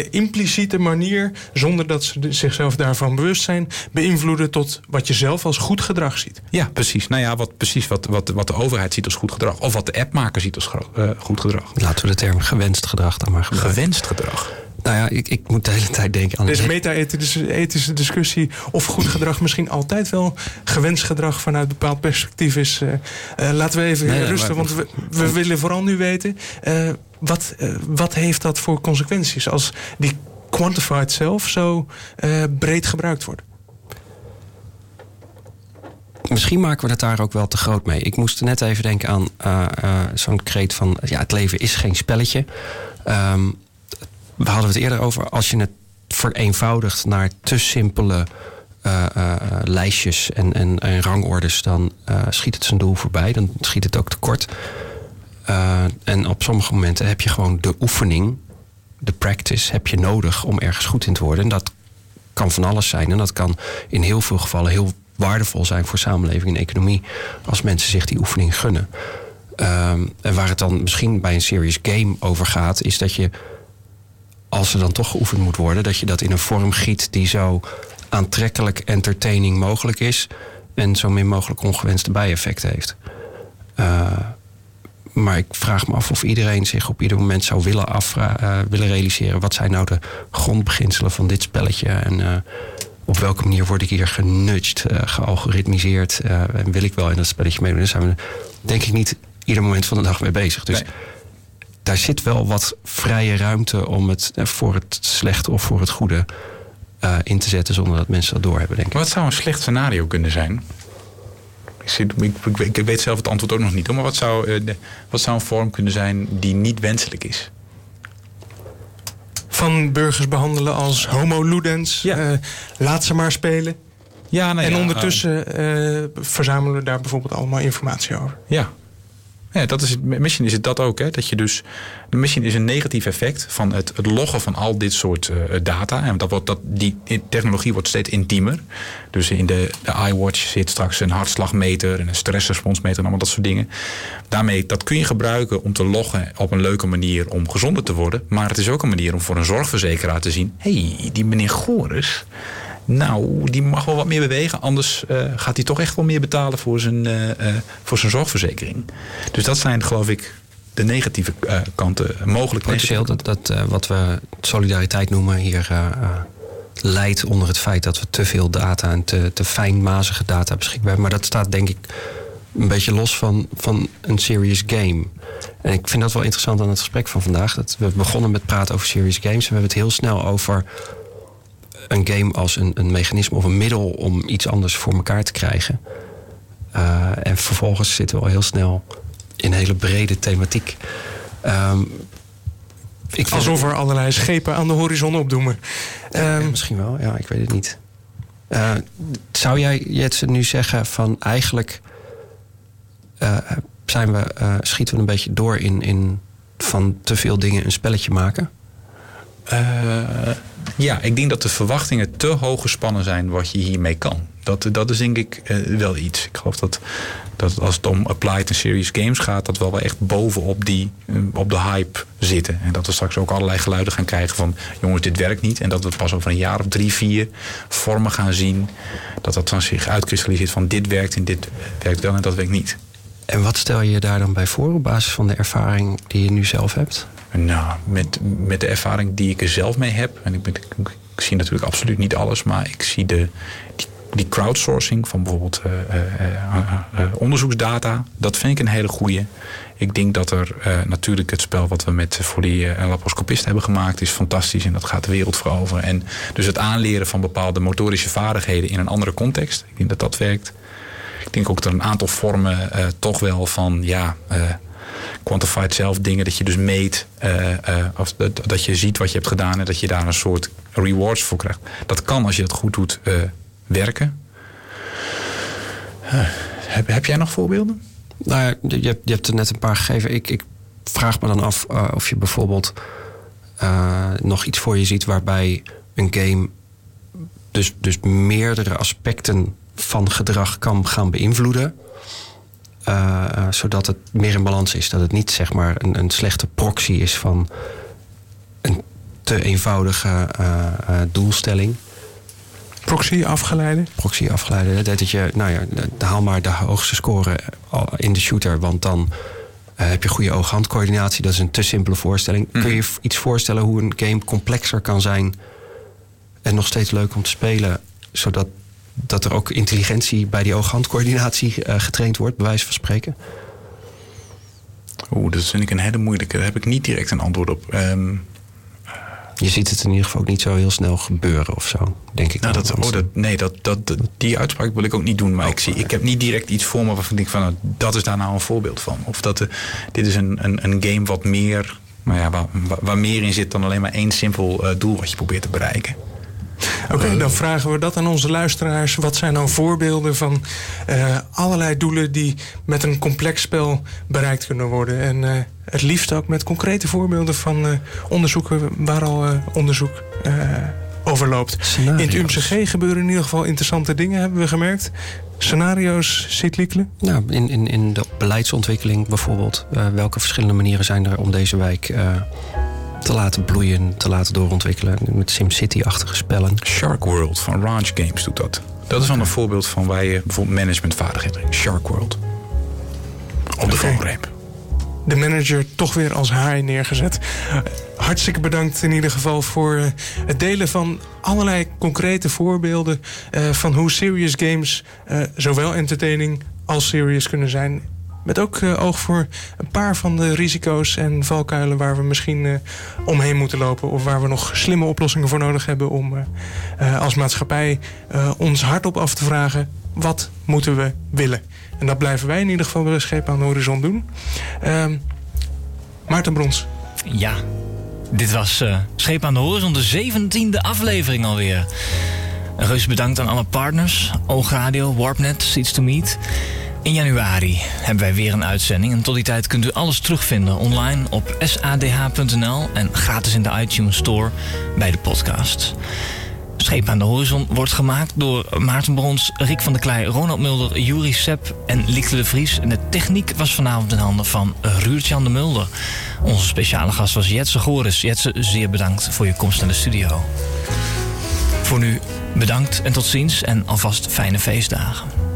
impliciete manier, zonder dat ze zichzelf daarvan bewust zijn, beïnvloeden tot wat je zelf als goed gedrag ziet. Ja, precies. Nou ja, wat de overheid ziet als goed gedrag. Of wat de appmaker ziet als goed gedrag. Laten we de term gewenst gedrag dan maar gebruiken. Gewenst gedrag? Nou ja, ik moet de hele tijd denken aan... Er is een meta-ethische discussie of goed gedrag misschien altijd wel gewenst gedrag vanuit een bepaald perspectief is. Laten we even rusten, want we willen vooral nu weten wat heeft dat voor consequenties als die quantified self zo breed gebruikt wordt. Misschien maken we het daar ook wel te groot mee. Ik moest net even denken aan zo'n kreet van het leven is geen spelletje. We hadden het eerder over, als je het vereenvoudigt naar te simpele lijstjes en rangordes, dan schiet het zijn doel voorbij. Dan schiet het ook tekort. En op sommige momenten heb je gewoon de oefening, de practice, heb je nodig om ergens goed in te worden. En dat kan van alles zijn. En dat kan in heel veel gevallen heel waardevol zijn voor samenleving en economie, als mensen zich die oefening gunnen. En waar het dan misschien bij een serious game over gaat, is dat je, als er dan toch geoefend moet worden, dat je dat in een vorm giet die zo aantrekkelijk entertaining mogelijk is en zo min mogelijk ongewenste bijeffecten heeft. Maar ik vraag me af of iedereen zich op ieder moment zou willen realiseren, wat zijn nou de grondbeginselen van dit spelletje en op welke manier word ik hier genudged, gealgoritmiseerd en wil ik wel in dat spelletje meedoen. Daar zijn we, denk ik, niet ieder moment van de dag mee bezig. Dus nee. Daar zit wel wat vrije ruimte om het voor het slechte of voor het goede in te zetten, zonder dat mensen dat doorhebben, denk ik. Wat zou een slecht scenario kunnen zijn? Ik weet zelf het antwoord ook nog niet, maar wat zou een vorm kunnen zijn die niet wenselijk is? Van burgers behandelen als homo ludens, laat ze maar spelen. Ja, nou ja, en ondertussen verzamelen we daar bijvoorbeeld allemaal informatie over. Ja. Ja, dat is het. Misschien is het dat ook, hè? Dat je dus, misschien is een negatief effect van het loggen van al dit soort data. En die technologie wordt steeds intiemer. Dus in de iWatch zit straks een hartslagmeter en een stressresponsmeter en allemaal dat soort dingen. Daarmee, dat kun je gebruiken om te loggen op een leuke manier om gezonder te worden. Maar het is ook een manier om voor een zorgverzekeraar te zien, hé, die meneer Goris, nou, die mag wel wat meer bewegen. Anders gaat hij toch echt wel meer betalen voor zijn zorgverzekering. Dus dat zijn, geloof ik, de negatieve kanten. Mogelijk potentieel dat wat we solidariteit noemen hier leidt onder het feit dat we te veel data en te fijnmazige data beschikbaar hebben. Maar dat staat, denk ik, een beetje los van een serious game. En ik vind dat wel interessant aan het gesprek van vandaag. Dat we begonnen met praten over serious games. En we hebben het heel snel over een game als een mechanisme of een middel om iets anders voor elkaar te krijgen. En vervolgens zitten we al heel snel in hele brede thematiek. Alsof er allerlei schepen aan de horizon opdoemen. Ja, misschien wel, ja, ik weet het niet. Zou jij, Jetse, nu zeggen van eigenlijk schieten we een beetje door in van te veel dingen een spelletje maken? Ja, ik denk dat de verwachtingen te hoog gespannen zijn wat je hiermee kan. Dat is, denk ik, wel iets. Ik geloof dat als het om applied en serious games gaat, dat we wel echt bovenop op de hype zitten. En dat we straks ook allerlei geluiden gaan krijgen van, jongens, dit werkt niet. En dat we pas over een jaar of 3, 4 vormen gaan zien. Dat dan zich uitkristalliseert van, dit werkt en dit werkt wel en dat werkt niet. En wat stel je daar dan bij voor op basis van de ervaring die je nu zelf hebt? Nou, met de ervaring die ik er zelf mee heb. En ik zie natuurlijk absoluut niet alles. Maar ik zie die crowdsourcing van bijvoorbeeld onderzoeksdata. Dat vind ik een hele goeie. Ik denk dat er natuurlijk het spel wat we voor die laparoscopisten hebben gemaakt is fantastisch. En dat gaat de wereld voor over. En dus het aanleren van bepaalde motorische vaardigheden in een andere context. Ik denk dat dat werkt. Ik denk ook dat een aantal vormen toch wel van quantified self dingen, dat je dus meet, of dat je ziet wat je hebt gedaan en dat je daar een soort rewards voor krijgt. Dat kan, als je dat goed doet, werken. Heb jij nog voorbeelden? Nou ja, je hebt er net een paar gegeven. Ik vraag me dan af of je bijvoorbeeld nog iets voor je ziet waarbij een game dus meerdere aspecten van gedrag kan gaan beïnvloeden. Zodat het meer in balans is. Dat het niet, zeg maar, een slechte proxy is van een te eenvoudige doelstelling. Proxy afgeleiden. Dat je, nou ja, haal maar de hoogste score in de shooter. Want dan heb je goede oog-handcoördinatie. Dat is een te simpele voorstelling. Kun je iets voorstellen hoe een game complexer kan zijn en nog steeds leuk om te spelen, zodat dat er ook intelligentie bij die oog-handcoördinatie getraind wordt, bij wijze van spreken? Dat vind ik een hele moeilijke. Daar heb ik niet direct een antwoord op. Je ziet het in ieder geval ook niet zo heel snel gebeuren of zo, denk ik. Nou, die uitspraak wil ik ook niet doen. Maar ik heb niet direct iets voor me waarvan ik denk van, nou, dat is daar nou een voorbeeld van. Of dat dit is een game wat meer, nou ja, waar meer in zit dan alleen maar één simpel doel wat je probeert te bereiken. Oké, dan vragen we dat aan onze luisteraars. Wat zijn nou voorbeelden van allerlei doelen die met een complex spel bereikt kunnen worden? En het liefst ook met concrete voorbeelden van onderzoeken waar al onderzoek overloopt. Scenario's. In het UMCG gebeuren in ieder geval interessante dingen, hebben we gemerkt. Scenario's ziet Lykle? Nou, in de beleidsontwikkeling bijvoorbeeld. Welke verschillende manieren zijn er om deze wijk te laten bloeien, te laten doorontwikkelen? Met SimCity-achtige spellen. Shark World van Ranch Games doet dat. Dat is wel een voorbeeld van waar je bijvoorbeeld managementvaardigheden. Shark World. Op de valreep. De manager toch weer als haai neergezet. Hartstikke bedankt in ieder geval voor het delen van allerlei concrete voorbeelden van hoe serious games zowel entertaining als serious kunnen zijn. Met ook oog voor een paar van de risico's en valkuilen waar we misschien omheen moeten lopen. Of waar we nog slimme oplossingen voor nodig hebben om als maatschappij ons hardop af te vragen. Wat moeten we willen? En dat blijven wij in ieder geval bij Schepen aan de Horizon doen. Maarten Brons. Ja, dit was Schepen aan de Horizon, de 17e aflevering alweer. Reus bedankt aan alle partners. Oog Radio, Warpnet, Seeds to Meet. In januari hebben wij weer een uitzending. En tot die tijd kunt u alles terugvinden online op sadh.nl... en gratis in de iTunes Store bij de podcast. Schepen aan de Horizon wordt gemaakt door Maarten Brons, Rick van der Kleij, Ronald Mulder, Youri Sepp en Lykle de Vries. En de techniek was vanavond in handen van Ruurtjan de Mulder. Onze speciale gast was Jetse Goris. Jetse, zeer bedankt voor je komst naar de studio. Voor nu bedankt en tot ziens en alvast fijne feestdagen.